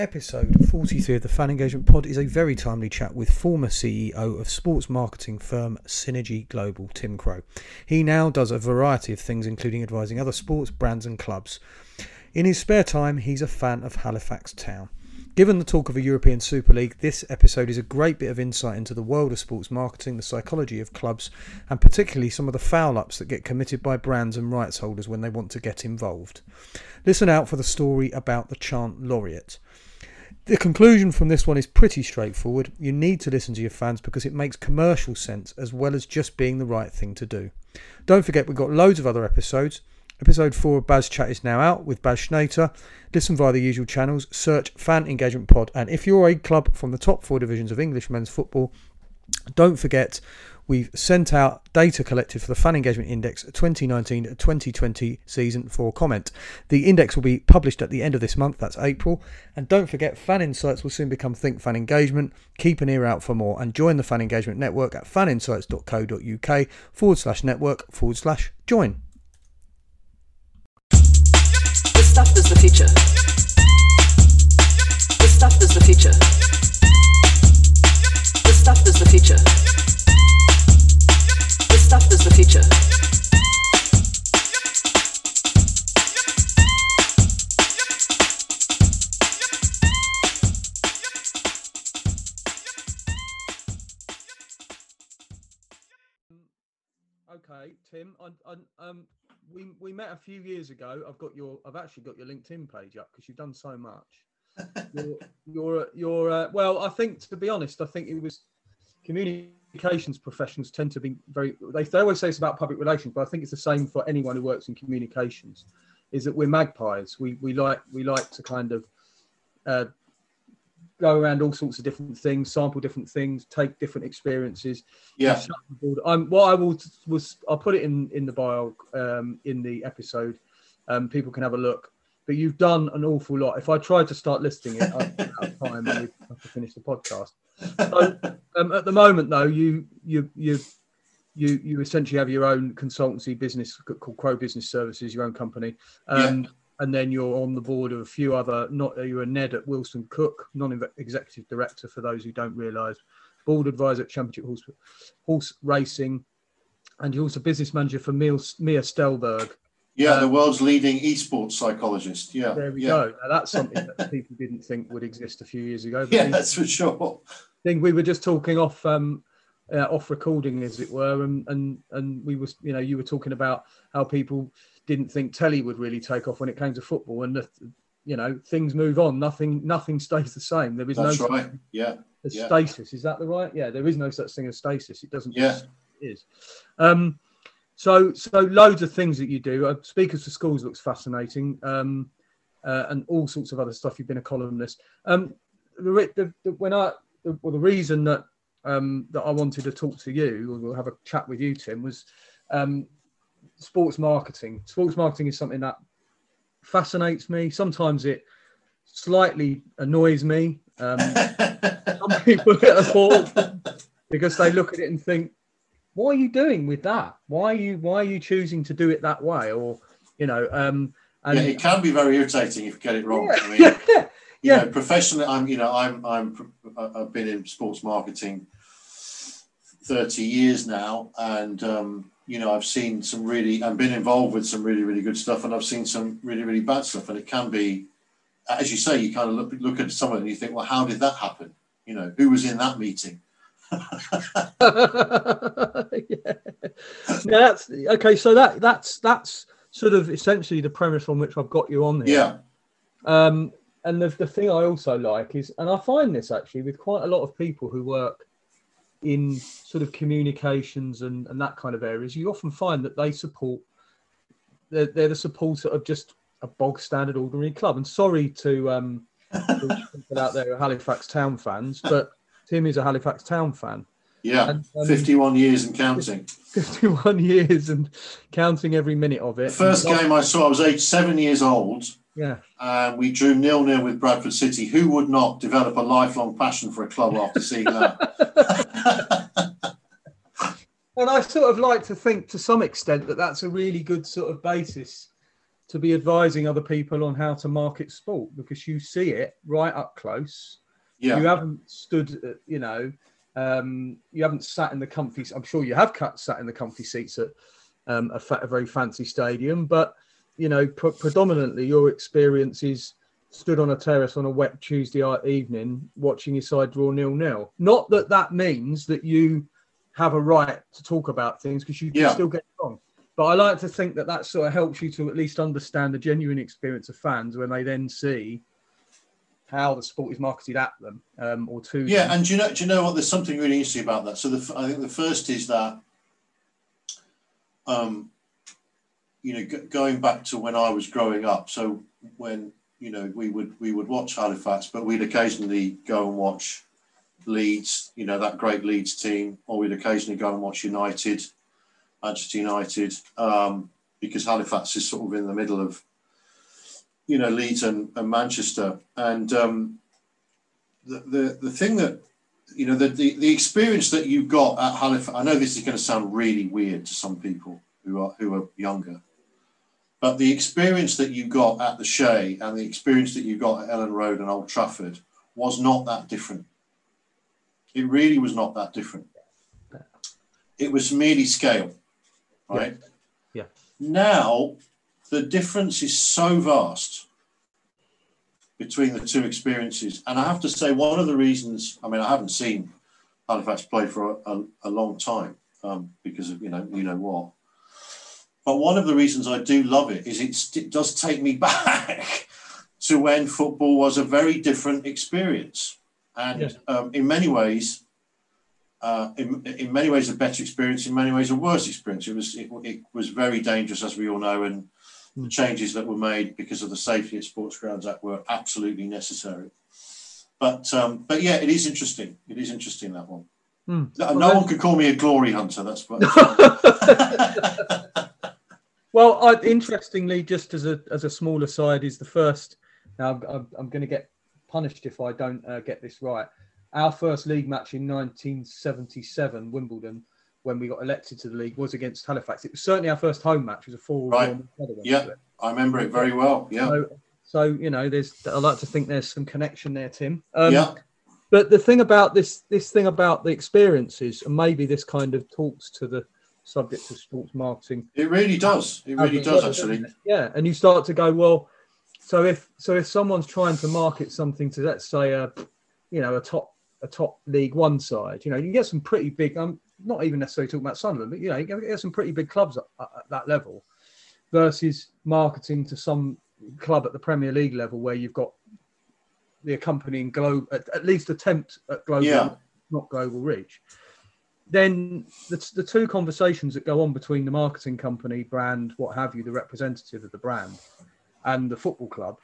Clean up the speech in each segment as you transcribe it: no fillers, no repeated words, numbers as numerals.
Episode 43 of the Fan Engagement Pod is a very timely chat with former CEO of sports marketing firm Synergy Global, Tim Crow. He now does a variety of things, including advising other sports, brands and clubs. In his spare time, he's a fan of Halifax Town. Given the talk of a European Super League, this episode is a great bit of insight into the world of sports marketing, the psychology of clubs, and particularly some of the foul-ups that get committed by brands and rights holders when they want to get involved. Listen out for the story about the Chant Laureate. The conclusion from this one is pretty straightforward. You need to listen to your fans because it makes commercial sense as well as just being the right thing to do. Don't forget, we've got loads of other episodes. Episode 4 of Baz Chat is now out with Baz Schnater. Listen via the usual channels, search Fan Engagement Pod. And if you're a club from the top four divisions of English men's football, don't forget we've sent out data collected for the Fan Engagement Index 2019-2020 season for comment. The index will be published at the end of this month, that's April. And don't forget, Fan Insights will soon become Think Fan Engagement. Keep an ear out for more and join the Fan Engagement Network at faninsights.co.uk /network/join. This stuff is the future. This stuff is the future. This stuff is the future. This stuff is the future. Okay, Tim, we met a few years ago. I've actually got your LinkedIn page up because you've done so much. Well, I think, to be honest, I think it was communications professionals tend to be very, they always say it's about public relations, but I think it's the same for anyone who works in communications, is that we're magpies. We like to kind of go around all sorts of different things, sample different things, take different experiences. Yeah. I'll put it in the bio, in the episode. People can have a look. But you've done an awful lot. If I tried to start listing it, I'd run out of time and we'd have to finish the podcast. So, at the moment, though, you essentially have your own consultancy business called Crow Business Services, your own company. And then you're on the board of a few other, you're a NED at Wilson Cook, non-executive director for those who don't realise, board advisor at Championship Horse Racing, and you're also business manager for Mia Stelberg. Yeah, the world's leading esports psychologist. Yeah, there we go. Now, that's something that people didn't think would exist a few years ago. But that's for sure. I think we were just talking off recording, as it were, and we was, you were talking about how people didn't think telly would really take off when it came to football, and things move on. Nothing stays the same. There is stasis. Is that the right? Yeah, there is no such thing as stasis. It doesn't. Yeah, it is. So loads of things that you do. Speakers for Schools looks fascinating, and all sorts of other stuff. You've been a columnist. The reason that I wanted to talk to you, or we'll have a chat with you, Tim, was sports marketing. Sports marketing is something that fascinates me. Sometimes it slightly annoys me. Some people get appalled because they look at it and think, "What are you doing with that? Why are you choosing to do it that way?" It can be very irritating if you get it wrong. Yeah. I mean, professionally, I've been in sports marketing 30 years now, and I've seen some really, and been involved with some really, really good stuff, and I've seen some really, really bad stuff. And it can be, as you say, you kind of look at someone and you think, well, how did that happen? Who was in that meeting? That's okay. So that's sort of essentially the premise on which I've got you on here. Yeah. And the thing I also like is, and I find this actually with quite a lot of people who work in sort of communications and that kind of areas, you often find that they're the supporter of just a bog standard ordinary club. And sorry to people out there who are Halifax Town fans, but Tim is a Halifax Town fan. Yeah, and, 51 years and counting. 51 years and counting every minute of it. The first game I saw, I was 7 years old. Yeah. And we drew 0-0 with Bradford City. Who would not develop a lifelong passion for a club after seeing that? And I sort of like to think to some extent that that's a really good sort of basis to be advising other people on how to market sport, because you see it right up close. Yeah. You haven't stood, you know, you haven't sat in the comfy. I'm sure you have sat in the comfy seats at a very fancy stadium, but you know, predominantly your experience is stood on a terrace on a wet Tuesday evening, watching your side draw 0-0. Not that that means that you have a right to talk about things, because you can still get it wrong. But I like to think that that sort of helps you to at least understand the genuine experience of fans when they then see how the sport is marketed at them or to them. And do you know what? There's something really interesting about that. So I think the first is that, you know, going back to when I was growing up. So when, you know, we would watch Halifax, but we'd occasionally go and watch Leeds, you know, that great Leeds team, or we'd occasionally go and watch Manchester United, because Halifax is sort of in the middle of, you know, Leeds and Manchester. And the thing that, you know, the experience that you got at Halifax, I know this is going to sound really weird to some people who are younger, but the experience that you got at the Shay and the experience that you got at Elland Road and Old Trafford was not that different. It really was not that different. It was merely scale, right? Yeah. Now, the difference is so vast between the two experiences. And I have to say, one of the reasons, I mean, I haven't seen Halifax play for a long time because of, you know what. But one of the reasons I do love it is it does take me back to when football was a very different experience. And in many ways, a better experience, in many ways, a worse experience. It was very dangerous, as we all know, and the changes that were made because of the Safety at Sports Grounds Act were absolutely necessary. But yeah, it is interesting. It is interesting, that one. No one could call me a glory hunter. That's what. Well, interestingly, just as a small aside, is the first. Now I'm going to get punished if I don't get this right. Our first league match in 1977, Wimbledon, when we got elected to the league, was against Halifax. It was certainly our first home match. It was a 4-1. Right. Yeah, I remember it very well. Yeah. So you know, I like to think there's some connection there, Tim. Yeah. But the thing about this thing about the experiences, and maybe this kind of talks to the subject of sports marketing. It really does. It really does, actually. Yeah, and you start to go, well, so if someone's trying to market something to, let's say, a top League One side, you know, you can get some pretty big. I'm not even necessarily talking about Sunderland, but you know, you can get some pretty big clubs at that level, versus marketing to some club at the Premier League level where you've got the accompanying global, at least attempt at global, not global reach. Then the two conversations that go on between the marketing company, brand, what have you, the representative of the brand, and the football club,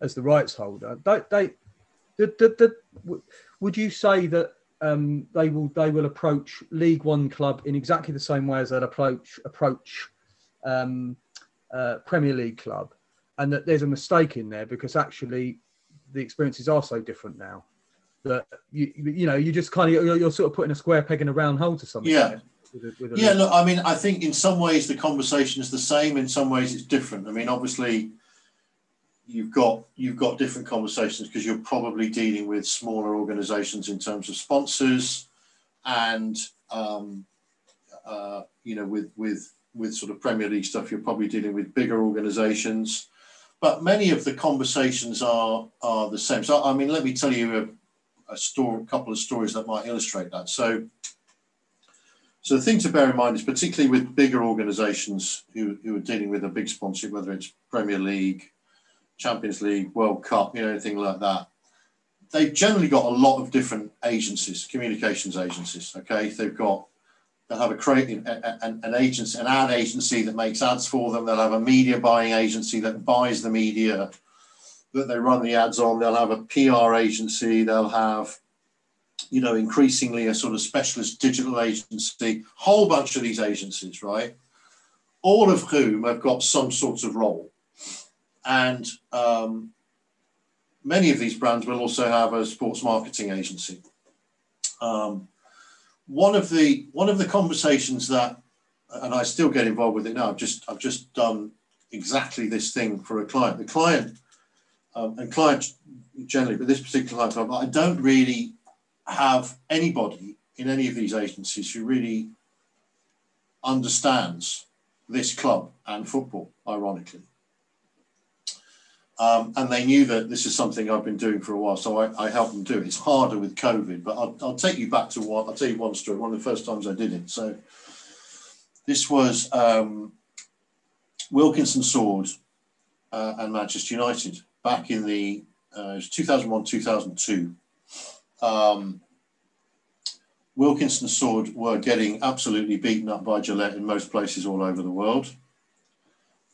as the rights holder, would you say that they will approach League One club in exactly the same way as they'd approach Premier League club, and that there's a mistake in there because actually the experiences are so different now that you just kind of you're sort of putting a square peg in a round hole to something. Yeah. Look, I mean, I think in some ways the conversation is the same, in some ways it's different. I mean, obviously you've got different conversations because you're probably dealing with smaller organisations in terms of sponsors, and you know, with sort of Premier League stuff, you're probably dealing with bigger organisations. But many of the conversations are the same. So, I mean, let me tell you a couple of stories that might illustrate that. So the thing to bear in mind is, particularly with bigger organisations who are dealing with a big sponsor, whether it's Premier League, Champions League, World Cup, you know, anything like that, they've generally got a lot of different agencies, communications agencies. Okay, they'll have an agency, an ad agency that makes ads for them. They'll have a media buying agency that buys the media that they run the ads on. They'll have a PR agency. They'll have, you know, increasingly a sort of specialist digital agency, whole bunch of these agencies, right? All of whom have got some sort of role. And many of these brands will also have a sports marketing agency. One of the conversations that, and I still get involved with it now, I've just done exactly this thing for a client. The client, and clients generally, but this particular client, I don't really have anybody in any of these agencies who really understands this club and football, ironically. And they knew that this is something I've been doing for a while, so I helped them do it. It's harder with COVID, but I'll take you back to one. I'll tell you one story, one of the first times I did it. So this was Wilkinson Sword and Manchester United back in the, it was 2001, 2002. Wilkinson Sword were getting absolutely beaten up by Gillette in most places all over the world.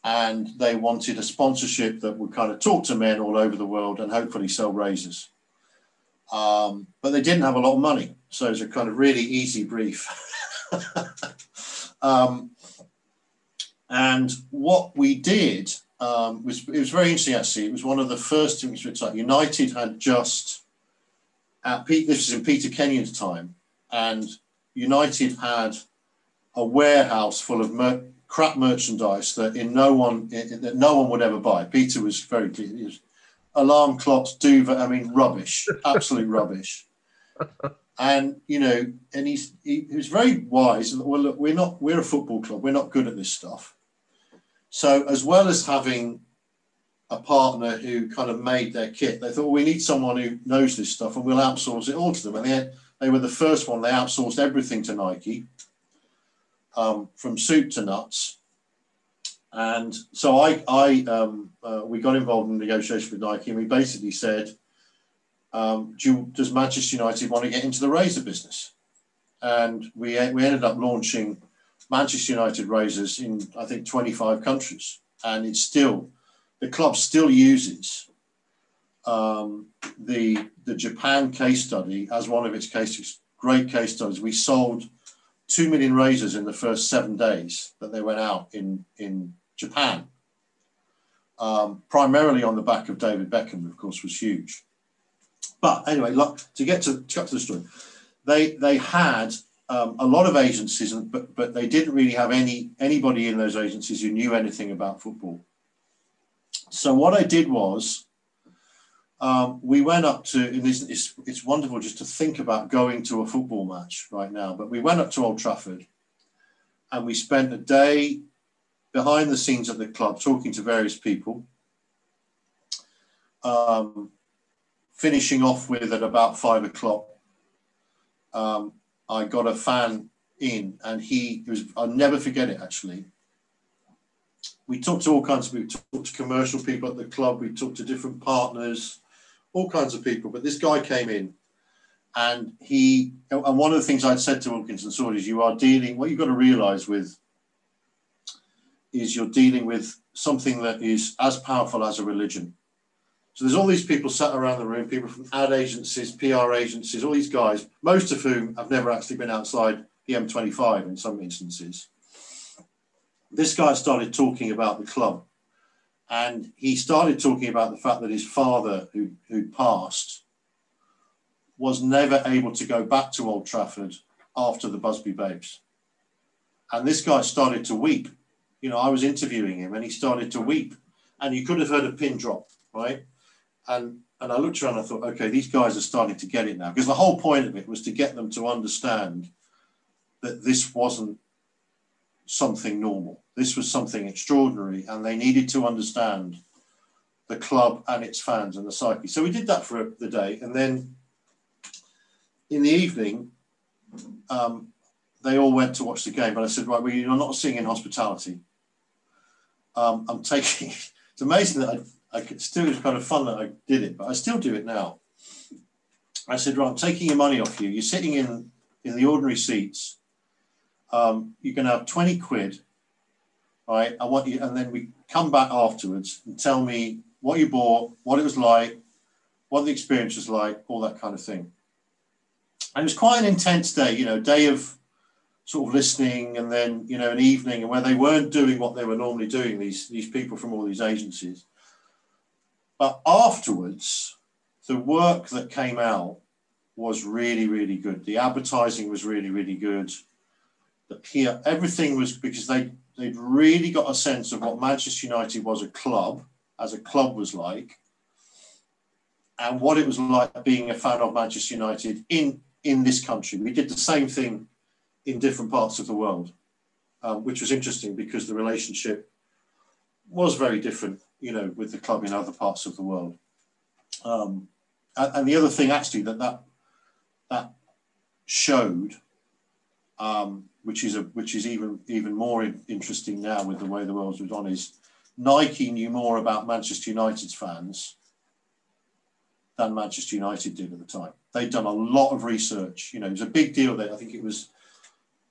And they wanted a sponsorship that would kind of talk to men all over the world and hopefully sell razors. But they didn't have a lot of money. So it's a kind of really easy brief. And what we did was, it was very interesting actually. It was one of the first things, like United had just, this is in Peter Kenyon's time, and United had a warehouse full of crap merchandise that no one would ever buy. Peter was very clear. It was alarm clocks, duvet, I mean, rubbish, absolute rubbish. And, you know, and he was very wise. And, well, look, we're a football club. We're not good at this stuff. So as well as having a partner who kind of made their kit, they thought, well, we need someone who knows this stuff and we'll outsource it all to them. And they were the first one. They outsourced everything to Nike. From soup to nuts. And so we got involved in negotiation with Nike, and we basically said, does Manchester United want to get into the razor business? And we ended up launching Manchester United razors in, I think, 25 countries. And it's still, the club still uses the Japan case study as one of its great case studies. We sold 2 million razors in the first 7 days that they went out in Japan, primarily on the back of David Beckham, of course, was huge. But anyway, look, to get to the story, they had a lot of agencies, but they didn't really have anybody in those agencies who knew anything about football. So what I did was, we went up to, and it's wonderful just to think about going to a football match right now, but we went up to Old Trafford and we spent a day behind the scenes at the club talking to various people, finishing off with at about 5 o'clock. I got a fan in and I'll never forget it actually. We talked to all kinds of people, we talked to commercial people at the club, we talked to different partners, all kinds of people. But this guy came in and one of the things I'd said to Wilkinson Sword is what you've got to realize you're dealing with something that is as powerful as a religion. So there's all these people sat around the room, people from ad agencies, PR agencies, all these guys, most of whom have never actually been outside the M25 in some instances. This guy started talking about the club, and he started talking about the fact that his father, who passed, was never able to go back to Old Trafford after the Busby Babes. And this guy started to weep. You know, I was interviewing him and he started to weep, and you could have heard a pin drop, right? And I looked around and I thought, okay, these guys are starting to get it now, because the whole point of it was to get them to understand that this wasn't something normal. This was something extraordinary, and they needed to understand the club and its fans and the psyche. So we did that for the day, and then in the evening, they all went to watch the game. But I said, right, well, you're not seeing in hospitality. I'm taking. It's amazing that I could still. It was kind of fun that I did it, but I still do it now. I said, right, I'm taking your money off you. You're sitting in the ordinary seats. You can have 20 quid, right? I want you, and then we come back afterwards and tell me what you bought, what it was like, what the experience was like, all that kind of thing. And it was quite an intense day, you know, day of sort of listening, and then, you know, an evening, and where they weren't doing what they were normally doing, these people from all these agencies. But afterwards, the work that came out was really, really good. The advertising was really, really good. Everything was, because they've really got a sense of what Manchester United was as a club was like, and what it was like being a fan of Manchester United in this country. We did the same thing in different parts of the world, which was interesting because the relationship was very different, you know, with the club in other parts of the world. And the other thing actually that showed, which is even more interesting now with the way the world's moved on, is Nike knew more about Manchester United's fans than Manchester United did at the time. They'd done a lot of research. You know, it was a big deal there. I think it was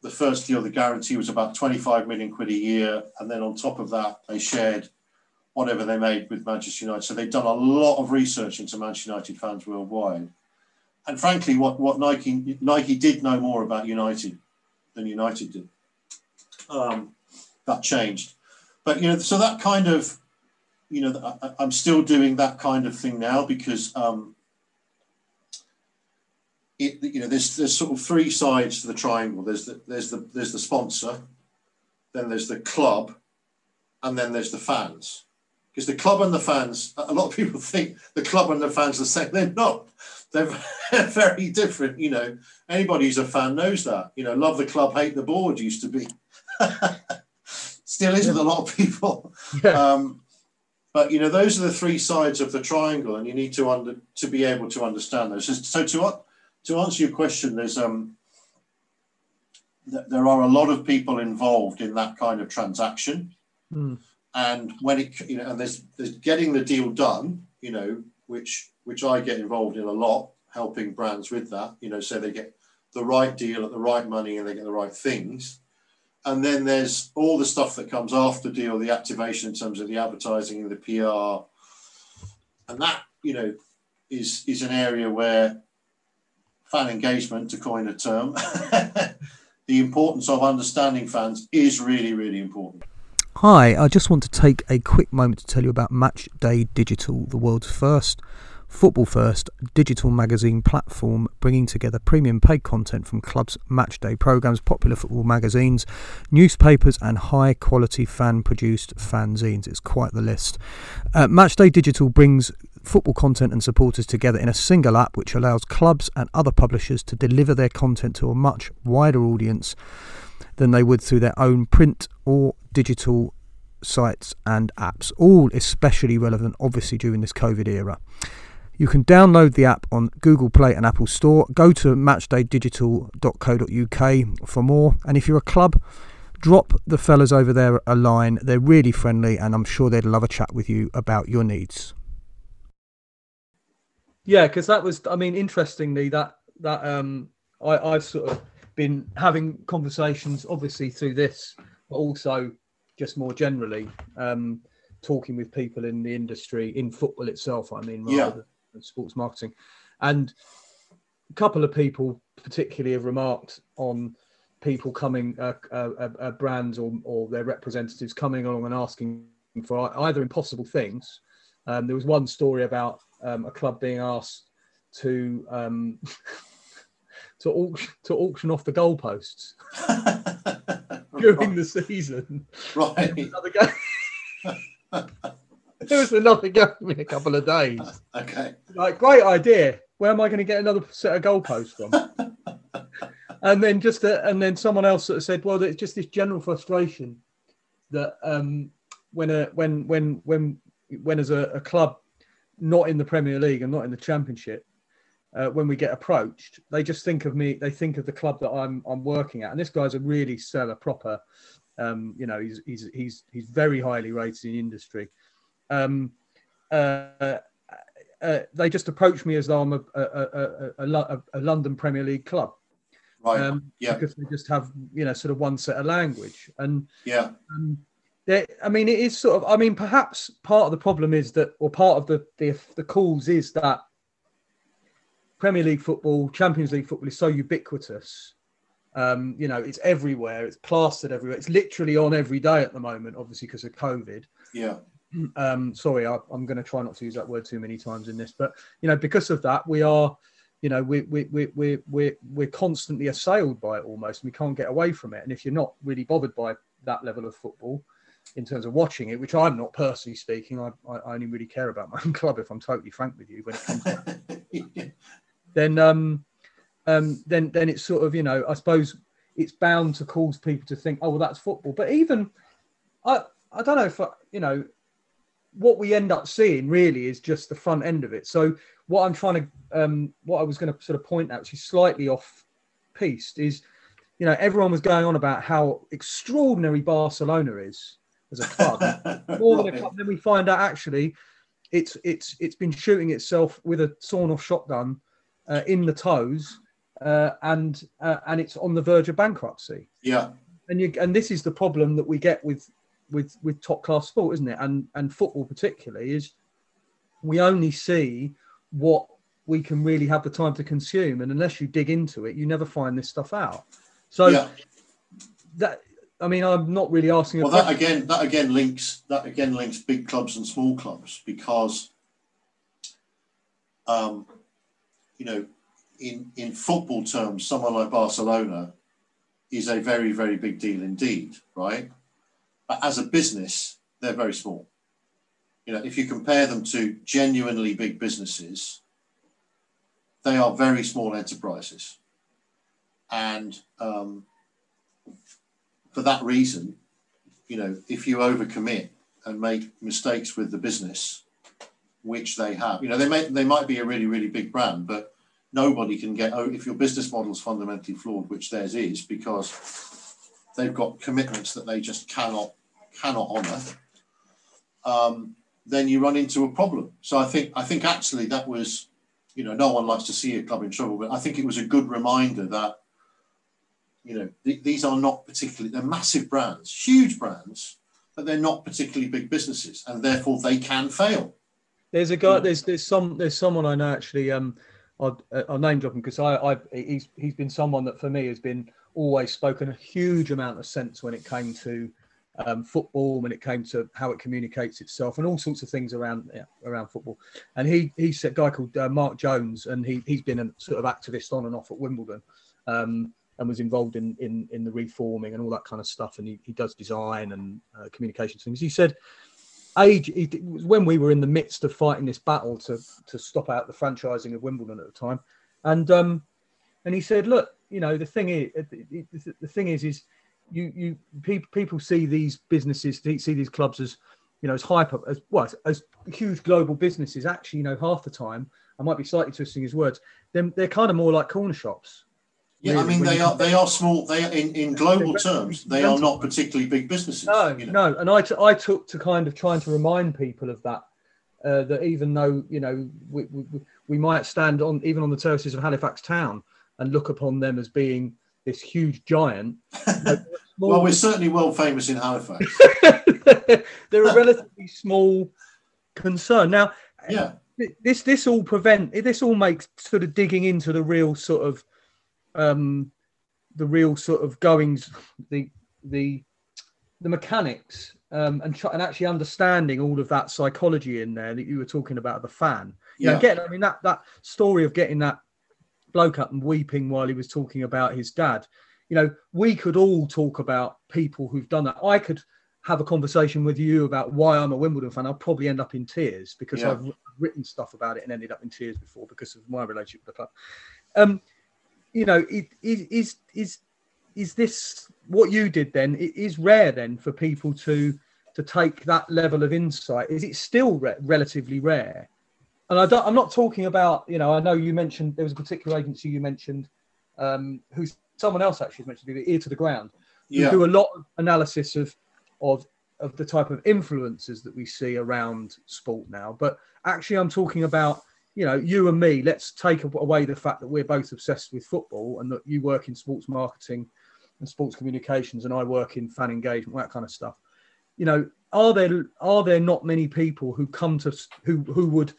the first deal, the guarantee was about 25 million quid a year. And then on top of that, they shared whatever they made with Manchester United. So they'd done a lot of research into Manchester United fans worldwide. And frankly, what Nike did know more about United than United did. That changed. But, you know, so that kind of, you know, I'm still doing that kind of thing now because, you know, there's sort of three sides to the triangle. There's the sponsor, then there's the club, and then there's the fans. Because the club and the fans, a lot of people think the club and the fans are the same. They're not. They're very different. You know, anybody who's a fan knows that. You know, love the club, hate the board used to be. Still is with a lot of people. Yeah. But, you know, those are the three sides of the triangle, and you need to be able to understand those. So to answer your question, there's there are a lot of people involved in that kind of transaction, and when it, you know, and there's getting the deal done, you know, which I get involved in a lot, helping brands with that, you know, so they get the right deal at the right money and they get the right things. And then there's all the stuff that comes after deal, the activation in terms of the advertising and the PR. And that, you know, is an area where fan engagement, to coin a term, the importance of understanding fans is really, really important. Hi, I just want to take a quick moment to tell you about Matchday Digital, the world's first football-first digital magazine platform, bringing together premium paid content from clubs, matchday programmes, popular football magazines, newspapers and high-quality fan-produced fanzines. It's quite the list. Matchday Digital brings football content and supporters together in a single app, which allows clubs and other publishers to deliver their content to a much wider audience than they would through their own print or digital sites and apps, all especially relevant, obviously, during this COVID era. You can download the app on Google Play and Apple Store. Go to matchdaydigital.co.uk for more. And if you're a club, drop the fellas over there a line. They're really friendly, and I'm sure they'd love a chat with you about your needs. Yeah, because that was, I mean, interestingly, I've sort of been having conversations, obviously, through this, but also just more generally, talking with people in the industry, in football itself, I mean, rather than sports marketing. And a couple of people particularly have remarked on people coming, brands or their representatives coming along and asking for either impossible things. There was one story about a club being asked to auction off the goalposts during the season. Right. There was another game in a couple of days. Okay. Like, great idea. Where am I going to get another set of goalposts from? and then someone else sort of said, well, there's just this general frustration that when as a club not in the Premier League and not in the Championship, when we get approached, they just think of me. They think of the club that I'm working at. And this guy's a really stellar, proper. You know, he's very highly rated in the industry. They just approach me as though I'm a London Premier League club, right? Because they just have, you know, sort of one set of language, and I mean, it is sort of. I mean, perhaps part of the problem is that, or part of the cause is that Premier League football, Champions League football is so ubiquitous. You know, it's everywhere. It's plastered everywhere. It's literally on every day at the moment, obviously, because of COVID. Yeah. Sorry, I'm going to try not to use that word too many times in this, but you know, because of that, we are, you know, we're constantly assailed by it almost. And we can't get away from it. And if you're not really bothered by that level of football in terms of watching it, which I'm not personally speaking. I only really care about my own club, if I'm totally frank with you, when it comes to that. Then it's sort of, you know, I suppose it's bound to cause people to think, oh, well, that's football. But even, I don't know if, you know, what we end up seeing really is just the front end of it. So what I'm trying to, what I was going to sort of point out, which is slightly off-piste, is, you know, everyone was going on about how extraordinary Barcelona is as a club. More than a club. Then we find out actually it's been shooting itself with a sawn-off shotgun in the toes, and it's on the verge of bankruptcy. Yeah. And this is the problem that we get with top class sport, isn't it? And football particularly, is we only see what we can really have the time to consume, and unless you dig into it, you never find this stuff out. So yeah. That, I mean, I'm not really asking. Well, that again links big clubs and small clubs, because you know, in football terms, someone like Barcelona is a very, very big deal indeed, right? But as a business, they're very small. You know, if you compare them to genuinely big businesses, they are very small enterprises. And for that reason, you know, if you overcommit and make mistakes with the business, which they have, you know, they might be a really, really big brand, but nobody can get, if your business model is fundamentally flawed, which theirs is, because they've got commitments that they just cannot honour, then you run into a problem. So I think actually that was, you know, no one likes to see a club in trouble, but I think it was a good reminder that, you know, these are not particularly, they're massive brands, huge brands, but they're not particularly big businesses, and therefore they can fail. There's a guy, there's someone I know actually, I'll name drop him, because he's been someone that for me has been always spoken a huge amount of sense when it came to football, when it came to how it communicates itself and all sorts of things around football. And he's a guy called Mark Jones, and he's been a sort of activist on and off at Wimbledon, and was involved in the reforming and all that kind of stuff. And he does design and communications things. He said, when we were in the midst of fighting this battle to stop out the franchising of Wimbledon at the time, and he said, look, you know, the thing is you people see these businesses, see these clubs as, you know, as hyper, as huge global businesses. Actually, you know, half the time, I might be slightly twisting his words, then they're kind of more like corner shops. Yeah, really, I mean, they are small. They are, in global terms, they are not particularly big businesses. No, you know? No. And I took to kind of trying to remind people of that, that even though, you know, we might stand on, even on the terraces of Halifax Town and look upon them as being this huge giant. Well, we're certainly world famous in Halifax. They're a relatively small concern. Now, yeah. This all makes sort of digging into the real sort of, goings, the mechanics, and actually understanding all of that psychology in there that you were talking about, the fan. Yeah. You know, again, I mean, that story of getting that bloke up and weeping while he was talking about his dad. You know, we could all talk about people who've done that. I could have a conversation with you about why I'm a Wimbledon fan. I'll probably end up in tears, because yeah. I've written stuff about it and ended up in tears before because of my relationship with the club. You know, is this what you did then? It is rare then for people to take that level of insight. Is it still relatively rare? And I'm not talking about, you know, I know you mentioned there was a particular agency you mentioned, who someone else actually mentioned, the Ear to the Ground. Yeah. Who do a lot of analysis of the type of influences that we see around sport now. But actually, I'm talking about, you know, you and me, let's take away the fact that we're both obsessed with football and that you work in sports marketing and sports communications and I work in fan engagement, that kind of stuff. You know, are there not many people who come to, who would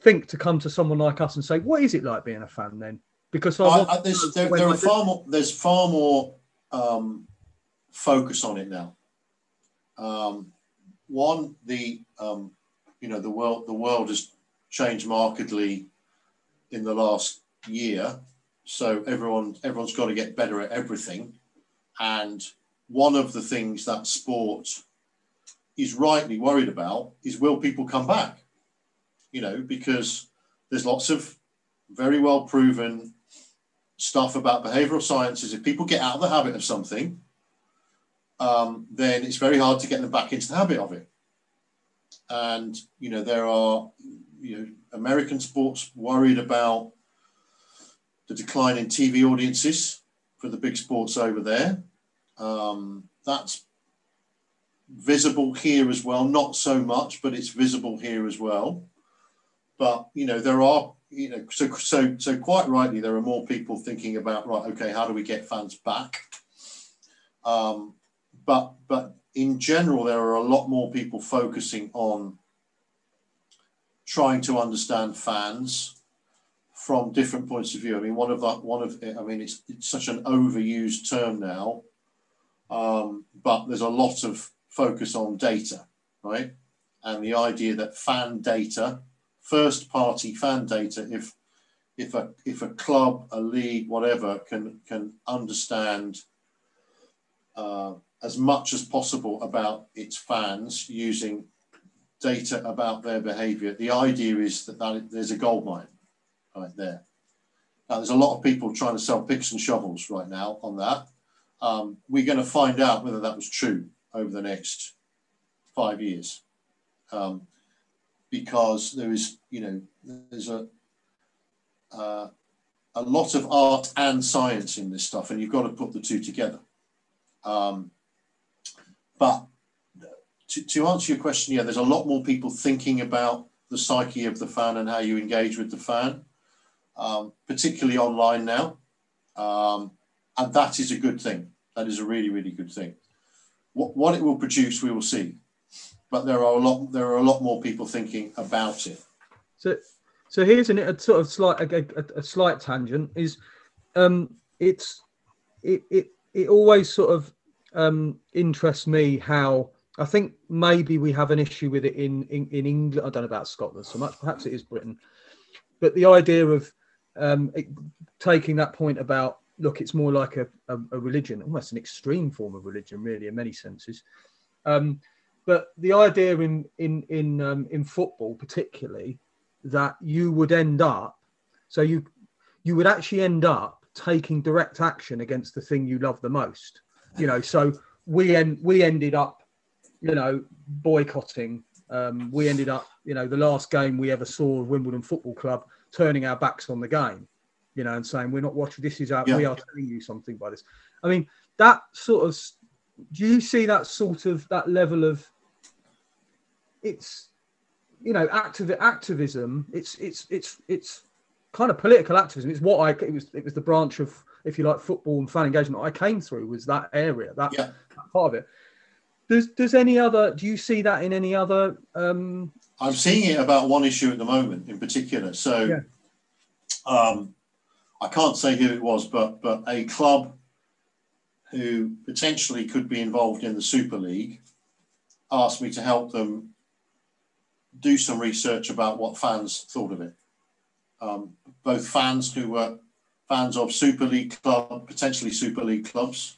think to come to someone like us and say, what is it like being a fan then? Because there's far more focus on it now. One, you know, the world is changed markedly in the last year, so everyone's got to get better at everything, and one of the things that sport is rightly worried about is, will people come back? You know, because there's lots of very well proven stuff about behavioral sciences. If people get out of the habit of something, then it's very hard to get them back into the habit of it. And, you know, there are, you know, American sports worried about the decline in TV audiences for the big sports over there. That's visible here as well. Not so much, but it's visible here as well. But, you know, there are, you know, so quite rightly, there are more people thinking about, right, okay, how do we get fans back? But in general, there are a lot more people focusing on trying to understand fans from different points of view. I mean, it's such an overused term now, but there's a lot of focus on data, right? And the idea that fan data, first party fan data, if a club, a league, whatever, can understand as much as possible about its fans using data about their behavior, the idea is that there's a gold mine right there. Now, there's a lot of people trying to sell picks and shovels right now on that. We're going to find out whether that was true over the next 5 years, because there is, you know, there's a lot of art and science in this stuff, and you've got to put the two together. But to answer your question, yeah, there's a lot more people thinking about the psyche of the fan and how you engage with the fan, particularly online now. And that is a good thing. That is a really, really good thing. What it will produce, we will see. But there are a lot more people thinking about it. So here's a sort of slight tangent. Is it always sort of interests me how I think maybe we have an issue with it in England. I don't know about Scotland so much. Perhaps it is Britain. But the idea of taking that point about, look, it's more like a religion, almost an extreme form of religion, really, in many senses. But the idea in football, particularly, that you would end up, so you would actually end up taking direct action against the thing you love the most. You know, so we ended up, you know, boycotting. We ended up, you know, the last game we ever saw of Wimbledon Football Club, turning our backs on the game, you know, and saying, we're not watching, this is out, yeah. We are telling you something by this. I mean, that sort of, do you see that sort of, that level of, it's, you know, activism, it's kind of political activism. It's what it was the branch of, if you like, football and fan engagement I came through, was that area, that part of it. Do you see that in any other? I'm seeing it about one issue at the moment in particular. So yeah. I can't say who it was, but a club who potentially could be involved in the Super League asked me to help them do some research about what fans thought of it. Both fans who were fans of Super League club, potentially Super League clubs,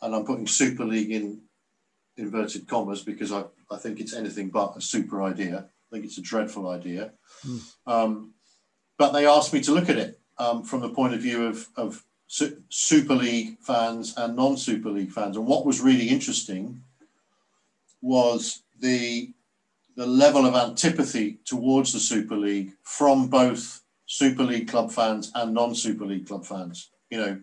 and I'm putting Super League in inverted commas because I think it's anything but a super idea. I think it's a dreadful idea. But they asked me to look at it from the point of view of Super League fans and non-Super League fans. And what was really interesting was the level of antipathy towards the Super League from both Super League club fans and non-Super League club fans. You know,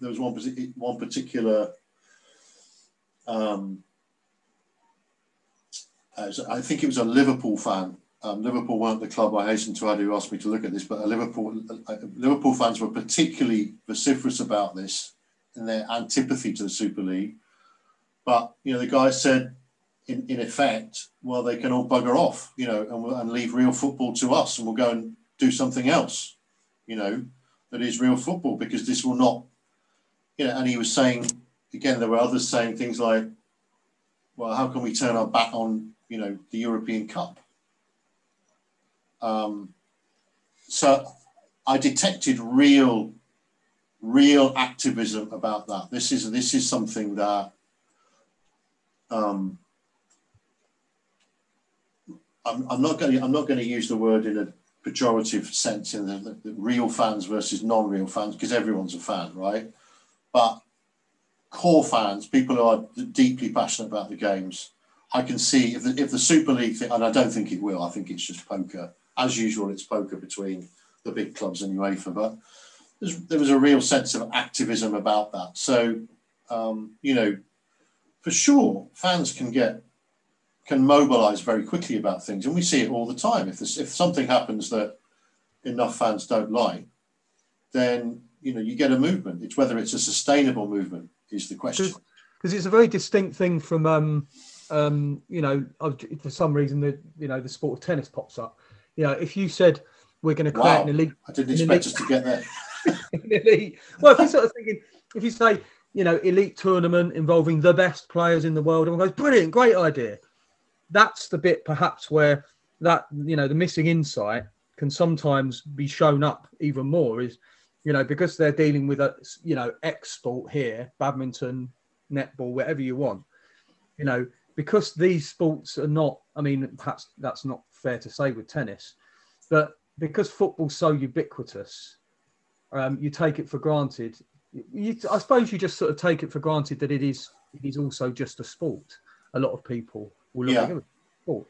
there was one particular. I think it was a Liverpool fan. Liverpool weren't the club, I hasten to add, who asked me to look at this, but Liverpool fans were particularly vociferous about this in their antipathy to the Super League. But, you know, the guy said, in effect, well, they can all bugger off, you know, and leave real football to us, and we'll go and do something else, you know, that is real football, because this will not, you know. And he was saying, again, there were others saying things like, well, how can we turn our back on, you know, the European Cup? So I detected real real activism about that. This is something that I'm not going to use the word in a pejorative sense, in the real fans versus non-real fans, because everyone's a fan, right? But core fans, people who are deeply passionate about the games, I can see if the Super League thing, and I don't think it will, I think it's just poker. As usual, it's poker between the big clubs and UEFA, but there was a real sense of activism about that. So, for sure, fans can mobilise very quickly about things, and we see it all the time. If something happens that enough fans don't like, then you get a movement. It's whether it's a sustainable movement is the question. Because it's a very distinct thing from for some reason the sport of tennis pops up. If you said we're going to create an elite, I didn't expect us to get there. Well, if you're sort of thinking, if you say elite tournament involving the best players in the world, everyone goes, brilliant, great idea. That's the bit perhaps where that, the missing insight can sometimes be shown up even more is, because they're dealing with a, export here, badminton, netball, whatever you want, because these sports are not, perhaps that's not fair to say with tennis, but because football's so ubiquitous, you take it for granted. I suppose you just sort of take it for granted that it is also just a sport. A lot of people will look at sport.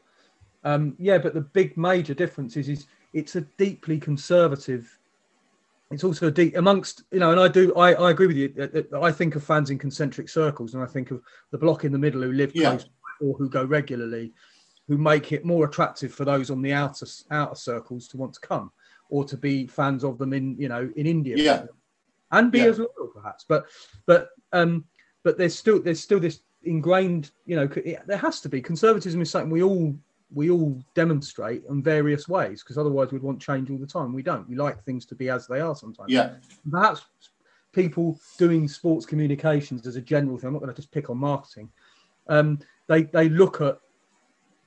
But the big major difference is it's a deeply conservative. It's also amongst, and I agree with you. I think of fans in concentric circles, and I think of the block in the middle who live close or who go regularly, who make it more attractive for those on the outer circles to want to come or to be fans of them in India. Yeah. And be as loyal, perhaps, but there's still this ingrained, there has to be. Conservatism is something we all demonstrate in various ways, because otherwise we'd want change all the time. We don't. We like things to be as they are sometimes. Yeah. Perhaps people doing sports communications as a general thing. I'm not going to just pick on marketing. They look at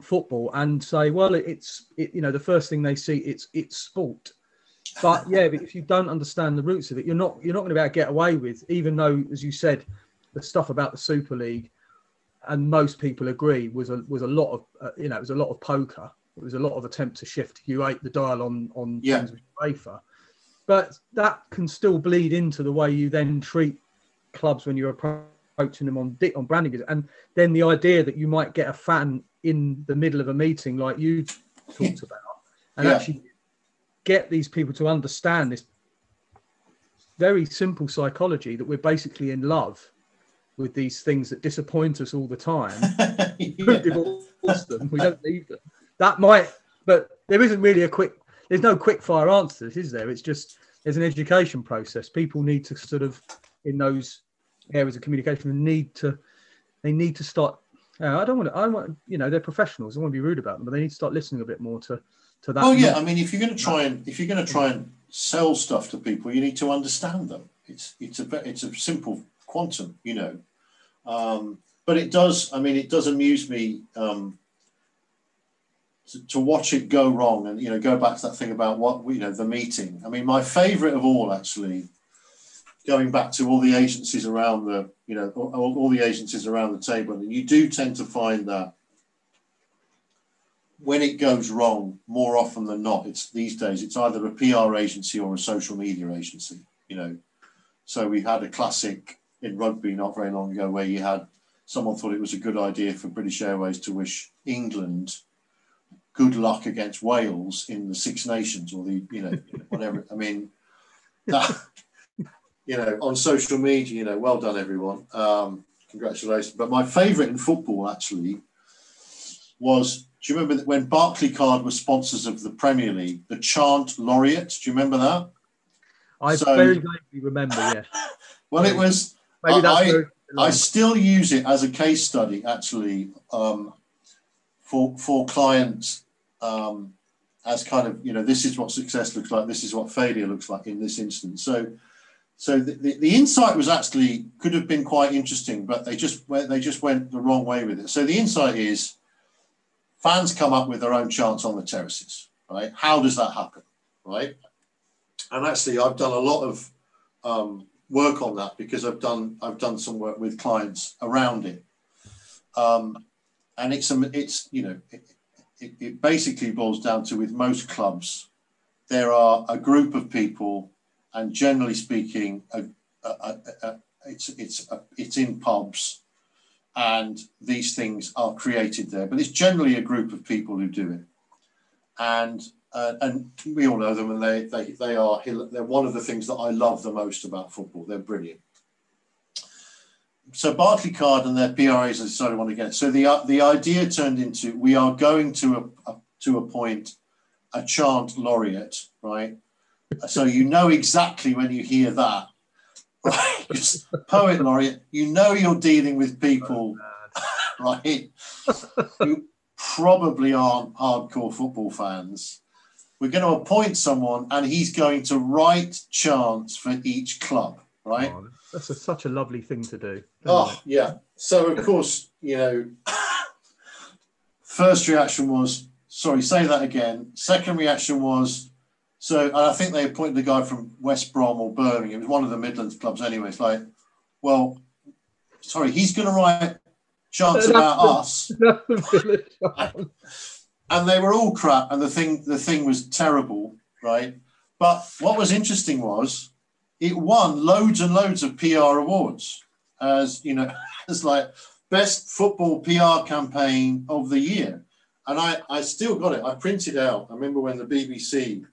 football and say, well, the first thing they see it's sport. But but if you don't understand the roots of it, you're not going to be able to get away with. Even though, as you said, the stuff about the Super League, and most people agree, was a lot of it was a lot of poker. It was a lot of attempt to shift the dial on things with UEFA. But that can still bleed into the way you then treat clubs when you're approaching them on branding, and then the idea that you might get a fan in the middle of a meeting like you talked about, and actually get these people to understand this very simple psychology that we're basically in love with these things that disappoint us all the time. Divorce them. We don't need them. But there isn't really there's no quick fire answer to this, is there? It's just, there's an education process. People need to sort of, in those areas of communication, they need to start, they're professionals. I don't want to be rude about them, but they need to start listening a bit more to that. Oh yeah, if you're going to try and sell stuff to people, you need to understand them. It's a simple quantum, but it does amuse me to watch it go wrong, and go back to that thing about what the meeting. My favourite of all, actually, going back to all the agencies around the all the agencies around the table, and you do tend to find that. When it goes wrong, more often than not, these days it's either a PR agency or a social media agency. So we had a classic in rugby not very long ago where you had someone thought it was a good idea for British Airways to wish England good luck against Wales in the Six Nations or the whatever. That, on social media, well done everyone, congratulations. But my favourite in football actually was. Do you remember when Barclaycard were sponsors of the Premier League, the Chant Laureate? Do you remember that? I very vaguely remember, yeah. Well, it was... Maybe I still use it as a case study, actually, for clients as kind of, this is what success looks like, this is what failure looks like in this instance. So the insight was actually, could have been quite interesting, but they just went the wrong way with it. So the insight is... Fans come up with their own chants on the terraces, right? How does that happen, right? And actually, I've done a lot of work on that because I've done some work with clients around it, and it basically boils down to, with most clubs, there are a group of people, and generally speaking, it's in pubs, and these things are created there. But it's generally a group of people who do it, and we all know them, and they're one of the things that I love the most about football. They're brilliant. So Barclaycard and their PRAs have decided one again. So the idea turned into, we are going to appoint a Chant Laureate, right? So you know exactly when you hear that. Right? Poet Laureate, you know you're dealing with people, right, who probably aren't hardcore football fans. We're going to appoint someone, and he's going to write chants for each club, right? Oh, that's such a lovely thing to do. Yeah. So, of course, first reaction was, sorry, say that again. Second reaction was, and I think they appointed the guy from West Brom or Birmingham. It was one of the Midlands clubs anyway. It's like, well, sorry, he's going to write chants about us. And they were all crap, and the thing was terrible, right? But what was interesting was it won loads and loads of PR awards, as like best football PR campaign of the year. And I still got it. I printed out. I remember when the BBC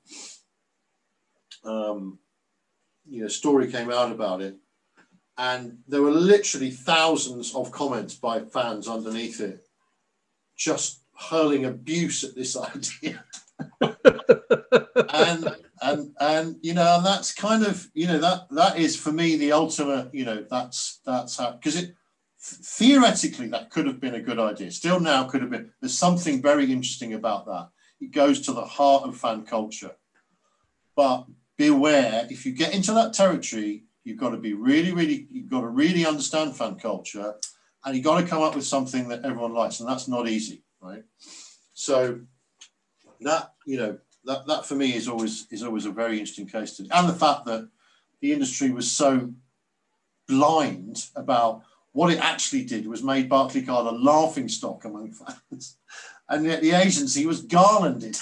story came out about it, and there were literally thousands of comments by fans underneath it, just hurling abuse at this idea. and that's kind of, that is for me the ultimate, that's how, because it theoretically that could have been a good idea. Still now could have been. There's something very interesting about that. It goes to the heart of fan culture. But beware, if you get into that territory, you've got to be really understand fan culture, and you've got to come up with something that everyone likes, and that's not easy, right? So that, that for me is always a very interesting case study. And the fact that the industry was so blind about what it actually did was made Barclaycard a laughing stock among fans, and yet the agency was garlanded.